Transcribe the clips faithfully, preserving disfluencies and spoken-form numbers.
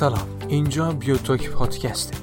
سلام، اینجا بیوتک پادکسته.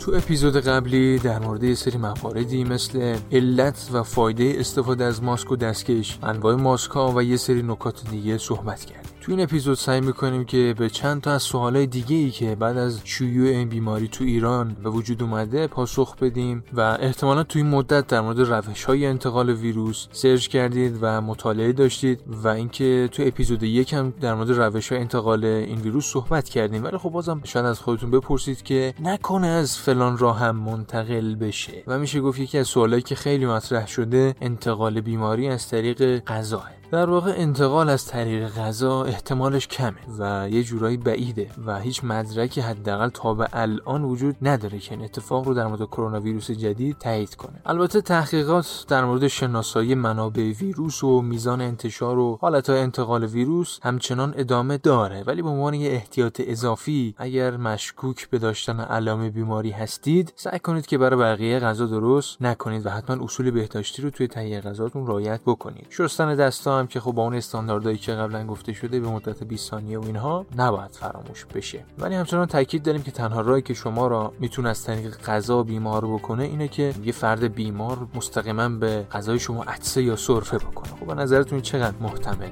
تو اپیزود قبلی در مورد یه سری مواردی مثل علت و فایده استفاده از ماسک و دستکش، انواع ماسک‌ها و یه سری نکات دیگه صحبت کردیم. تو این اپیزود سعی می‌کنیم که به چند تا از سوالای دیگه‌ای که بعد از شیوع این بیماری تو ایران به وجود اومده پاسخ بدیم و احتمالاً تو این مدت در مورد روش‌های انتقال ویروس سرچ کردید و مطالعه داشتید و اینکه تو اپیزود یک هم در مورد روش‌های انتقال این ویروس صحبت کردیم، ولی خب بازم شاید از خودتون بپرسید که نکنه از فلان راه هم منتقل بشه و میشه گفت یکی از سوالایی که خیلی مطرح شده انتقال بیماری از طریق غذا. در واقع انتقال از طریق غذا احتمالش کمه و یه جورایی بعیده و هیچ مدرکی حداقل تا به الان وجود نداره که این اتفاق رو در مورد کرونا ویروس جدید تایید کنه. البته تحقیقات در مورد شناسایی منابع ویروس و میزان انتشار و حالتهای انتقال ویروس همچنان ادامه داره، ولی به عنوان یه احتیاط اضافی اگر مشکوک به داشتن علائم بیماری هستید سعی کنید که برای بقیه غذا درست نکنید و حتما اصول بهداشتی رو توی تهیه غذاتون رعایت بکنید. شستن دست‌ها هم که خب با اون استانداردهایی که قبلا گفته شده به مدت بیست ثانیه و اینها نباید فراموش بشه، ولی همچنان تاکید داریم که تنها راهی که شما را میتونه از طریق غذا بیمار بکنه اینه که یه فرد بیمار مستقیما به غذای شما عطسه یا سرفه بکنه. خب به نظرتون چقدر محتمله؟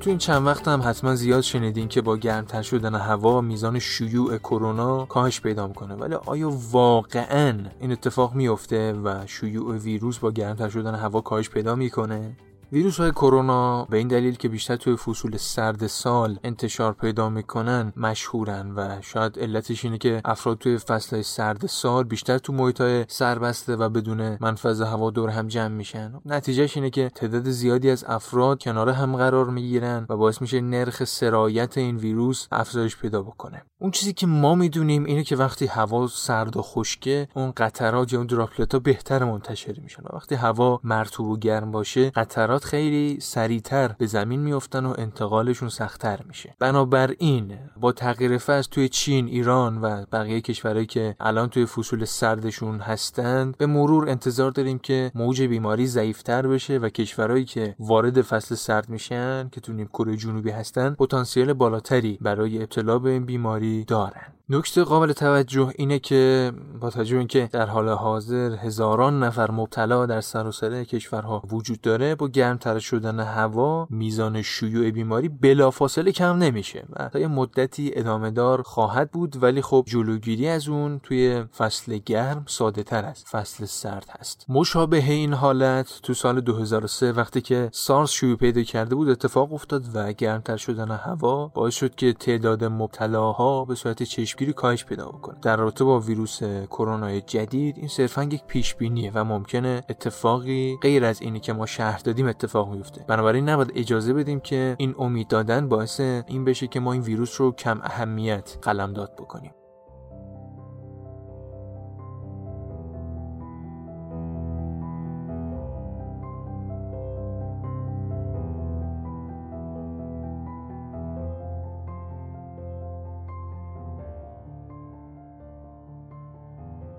تو این چند وقت هم حتما زیاد شنیدین که با گرمتر شدن هوا میزان شیوع کرونا کاهش پیدا میکنه، ولی آیا واقعاً این اتفاق میفته و شیوع ویروس با گرمتر شدن هوا کاهش پیدا میکنه؟ ویروس های کرونا به این دلیل که بیشتر توی فصول سرد سال انتشار پیدا میکنن مشهورن و شاید علتش اینه که افراد توی فصلهای سرد سال بیشتر تو محیطهای سربسته و بدون منفذ هوا دور هم جمع میشن. نتیجهش اینه که تعداد زیادی از افراد کنار هم قرار میگیرن و باعث میشه نرخ سرایت این ویروس افزایش پیدا بکنه. اون چیزی که ما میدونیم اینه که وقتی هوا سرد و خشکه اون قطرات یا اون دراپلت‌ها بهتر منتشر میشن و وقتی هوا مرطوب و گرم باشه قطرات خیلی سریعتر به زمین میافتن و انتقالشون سخت‌تر میشه. بنابراین با تغییر فصل توی چین، ایران و بقیه کشورهایی که الان توی فصول سردشون هستند به مرور انتظار داریم که موج بیماری ضعیف‌تر بشه و کشورهایی که وارد فصل سرد میشن که تو نیم کره جنوبی هستن پتانسیل بالاتری برای ابتلا به این بیماری دارن. نکته قابل توجه اینه که با توجه به اینکه در حال حاضر هزاران نفر مبتلا در سراسر کشورها وجود داره، با گرمتر شدن هوا میزان شیوع بیماری بلافاصله کم نمیشه و تا یه مدتی ادامه دار خواهد بود، ولی خب جلوگیری از اون توی فصل گرم ساده تر از فصل سرد هست. مشابه این حالت تو سال دو هزار و سه وقتی که سارس شیوع پیدا کرده بود اتفاق افتاد و گرمتر شدن هوا باعث شد که تعداد مبتلاها به صورت چشم گیری کاهش پیدا بکنه. در رابطه با ویروس کرونا جدید این صرفاً یک پیش بینیه و ممکنه اتفاقی غیر از اینی که ما شرح دادیم اتفاق بیفته. بنابراین نباید اجازه بدیم که این امید دادن باعث این بشه که ما این ویروس رو کم اهمیت قلمداد بکنیم.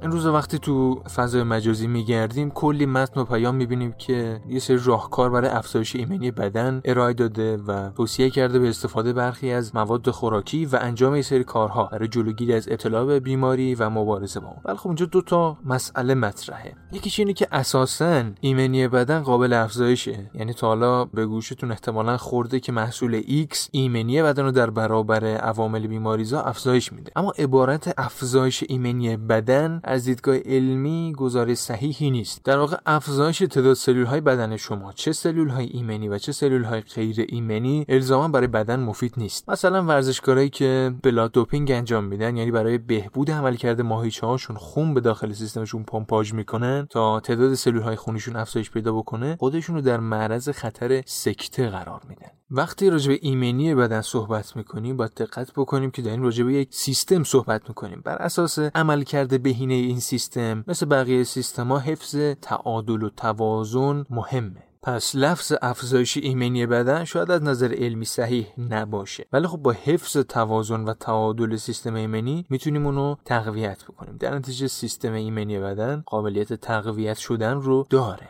امروز وقتی تو فضای مجازی میگردیم کلی متن و پیام میبینیم که یه سری راهکار برای افزایش ایمنی بدن ارائه داده و توصیه کرده به استفاده برخی از مواد خوراکی و انجام یه سری کارها برای جلوگیری از ابتلا به بیماری و مبارزه با اون. ولی خب اینجا دو تا مسئله مطرحه. یکیش اینه که اساساً ایمنی بدن قابل افزایشه، یعنی تا حالا به گوشتون احتمالاً خورده که محصول X ایمنی بدن رو در برابر عوامل بیماری‌زا افزایش میده، اما عبارت افزایش ایمنی بدن از دیدگاه علمی گزاره صحیحی نیست. در واقع افزایش تعداد سلول‌های بدن شما، چه سلول‌های ایمنی و چه سلول‌های غیر ایمنی، الزاماً برای بدن مفید نیست. مثلا ورزشکارایی که بلا دوپینگ انجام میدن، یعنی برای بهبود عملکرد ماهیچه‌هاشون خون به داخل سیستمشون پمپاژ میکنن تا تعداد سلول‌های خونیشون افزایش پیدا بکنه، خودشون رو در معرض خطر سکته قرار میدن. وقتی راجع به ایمنی بدن صحبت میکنیم باید دقت بکنیم که داریم راجع به یک سیستم صحبت میکنیم. بر اساس عملکرد بهینه این سیستم مثل بقیه سیستم‌ها حفظ تعادل و توازن مهمه. پس لفظ افزایش ایمنی بدن شاید از نظر علمی صحیح نباشه، ولی خب با حفظ توازن و تعادل سیستم ایمنی میتونیم اونو تقویت بکنیم. در نتیجه سیستم ایمنی بدن قابلیت تقویت شدن رو داره.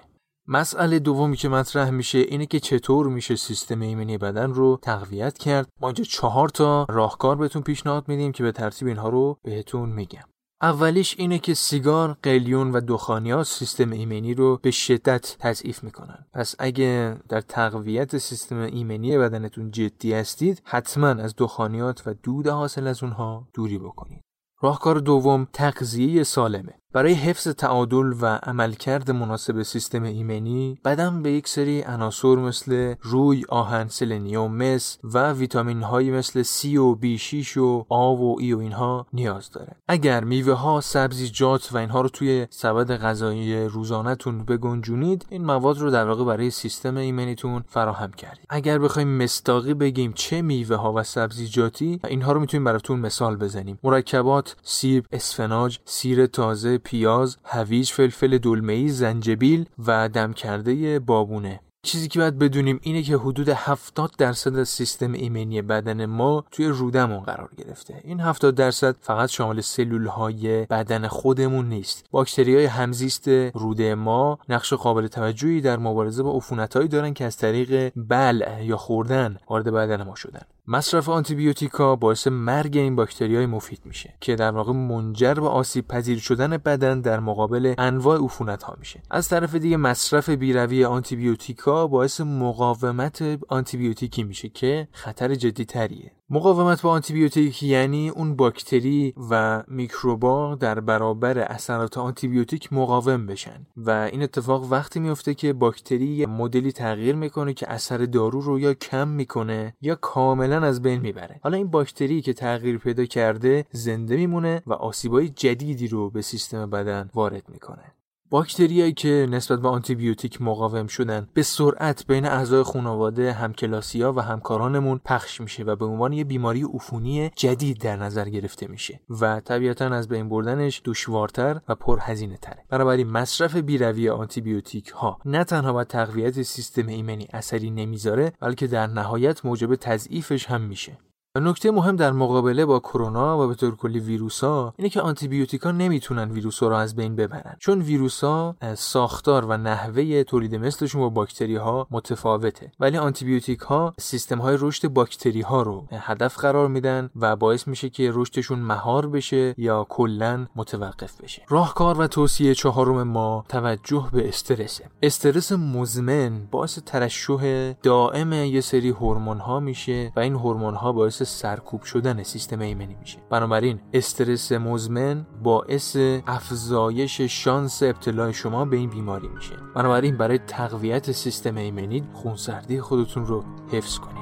مسئله دومی که مطرح میشه اینه که چطور میشه سیستم ایمنی بدن رو تقویت کرد. ما اینجا چهار تا راهکار بهتون پیشنهاد میدیم که به ترتیب اینها رو بهتون میگم. اولیش اینه که سیگار، قلیون و دخانیات سیستم ایمنی رو به شدت تضعیف میکنن. پس اگه در تقویت سیستم ایمنی بدنتون جدی هستید، حتما از دخانیات و دود حاصل از اونها دوری بکنید. راهکار دوم تغذیه سالمه. برای حفظ تعادل و عملکرد مناسب سیستم ایمنی، بدن به یک سری عناصر مثل روی، آهن، سلنیوم، مس و ویتامین هایی مثل سی و بی شش و آ و ای و اینها نیاز داره. اگر میوه ها، سبزیجات و اینها رو توی سبد غذایی روزانه‌تون بگنجونید، این مواد رو در واقع برای سیستم ایمنیتون فراهم کردید. اگر بخوایم مستاقی بگیم چه میوه ها و سبزیجاتی، اینها رو میتونیم براتون مثال بزنیم. مرکبات، سیب، اسفناج، سیر تازه، پیاز، هویج، فلفل دلمه‌ای، زنجبیل و دم کرده بابونه. چیزی که باید بدونیم اینه که حدود هفتاد درصد از سیستم ایمنی بدن ما توی رودمون قرار گرفته. این هفتاد درصد فقط شامل سلول‌های بدن خودمون نیست. باکتریای همزیست روده ما نقش قابل توجهی در مبارزه با عفونت‌هایی دارن که از طریق بلع یا خوردن وارد بدن ما شدن. مصرف آنتی بیوتیکا باعث مرگ این باکتریای مفید میشه که در واقع منجر به آسیب پذیر شدن بدن در مقابل انواع عفونت ها میشه. از طرف دیگه مصرف بی‌رویه آنتی بیوتیکا باعث مقاومت آنتی بیوتیکی میشه که خطر جدی تریه. مقاومت با آنتی بیوتیک یعنی اون باکتری و میکروبا در برابر اثرات آنتی بیوتیک مقاوم بشن و این اتفاق وقتی میفته که باکتری مدلی تغییر میکنه که اثر دارو رو یا کم میکنه یا کاملا از بین میبره. حالا این باکتری که تغییر پیدا کرده زنده میمونه و آسیبای جدیدی رو به سیستم بدن وارد میکنه. باکتریایی که نسبت به آنتی بیوتیک مقاوم شدن به سرعت بین اعضای خانواده، همکلاسی‌ها و همکارانمون پخش میشه و به عنوان یه بیماری عفونی جدید در نظر گرفته میشه و طبیعتاً از بین بردنش دشوارتر و پرهزینه‌تره. بنابراین مصرف بی‌رویه آنتی بیوتیک ها نه تنها بر تقویت سیستم ایمنی اثری نمیذاره، بلکه در نهایت موجب تضعیفش هم میشه. نکته مهم در مقابله با کرونا و به طور کلی ویروس‌ها اینه که آنتی بیوتیک‌ها نمیتونن ویروس‌ها رو از بین ببرن، چون ویروس‌ها ساختار و نحوه تولید مثلشون با باکتری‌ها متفاوته، ولی آنتی بیوتیک‌ها سیستم‌های رشد باکتری‌ها رو هدف قرار میدن و باعث میشه که رشدشون مهار بشه یا کلاً متوقف بشه. راهکار و توصیه چهارم ما توجه به استرس. استرس مزمن باعث ترشح دائم یه سری هورمون‌ها میشه و این هورمون‌ها باعث سرکوب شدن سیستم ایمنی میشه. بنابراین استرس مزمن باعث افزایش شانس ابتلا شما به این بیماری میشه. بنابراین برای تقویت سیستم ایمنی خونسردی خودتون رو حفظ کنید.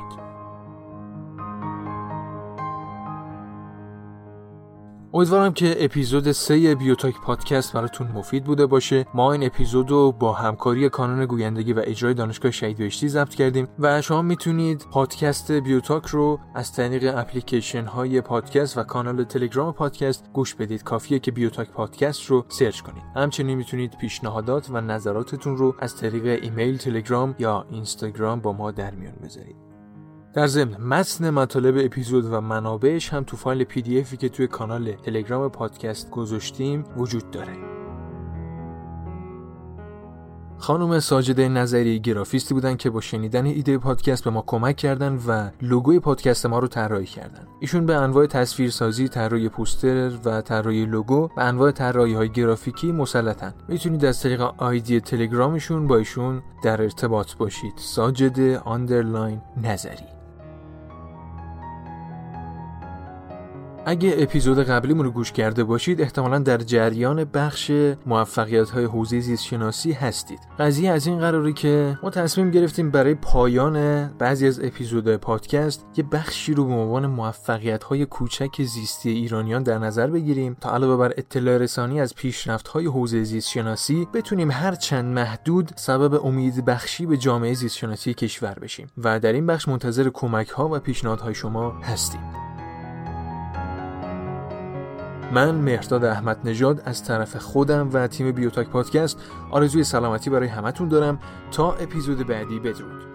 امیدوارم که اپیزود سه بیوتک پادکست براتون مفید بوده باشه. ما این اپیزود رو با همکاری کانون گویندگی و اجرای دانشگاه شهید بهشتی ضبط کردیم و شما میتونید پادکست بیوتک رو از طریق اپلیکیشن های پادکست و کانال تلگرام پادکست گوش بدید. کافیه که بیوتک پادکست رو سرچ کنید. همچنین میتونید پیشنهادات و نظراتتون رو از طریق ایمیل، تلگرام یا اینستاگرام با ما در میون بذارید. در ضمن متن مطالب اپیزود و منابعش هم تو فایل پی دی افی که توی کانال تلگرام پادکست گذاشتیم وجود داره. خانم ساجده نظری گرافیستی بودن که با شنیدن ایده پادکست به ما کمک کردن و لوگوی پادکست ما رو طراحی کردن. ایشون به انواع تصویرسازی، طراحی پوستر و طراحی لوگو و انواع طراحی‌های گرافیکی مسلطن. میتونید از طریق آیدی تلگرامشون با ایشون در ارتباط باشید. ساجده آندرلاین نظری. اگه اپیزود قبلیمون رو گوش کرده باشید، احتمالاً در جریان بخش موفقیت‌های حوزه زیست‌شناسی هستید. قضیه از این قراره که ما تصمیم گرفتیم برای پایان بعضی از اپیزودهای پادکست یه بخشی رو به عنوان موفقیت‌های کوچک زیستی ایرانیان در نظر بگیریم تا علاوه بر اطلاع رسانی از پیشرفت‌های حوزه زیست‌شناسی بتونیم هر چند محدود سبب امیدبخشی به جامعه زیست‌شناسی کشور بشیم و در این بخش منتظر کمک‌ها و پیشنهادهای شما هستیم. من مهرداد احمد نژاد از طرف خودم و تیم بیوتک پادکست آرزوی سلامتی برای همتون دارم. تا اپیزود بعدی بدرود.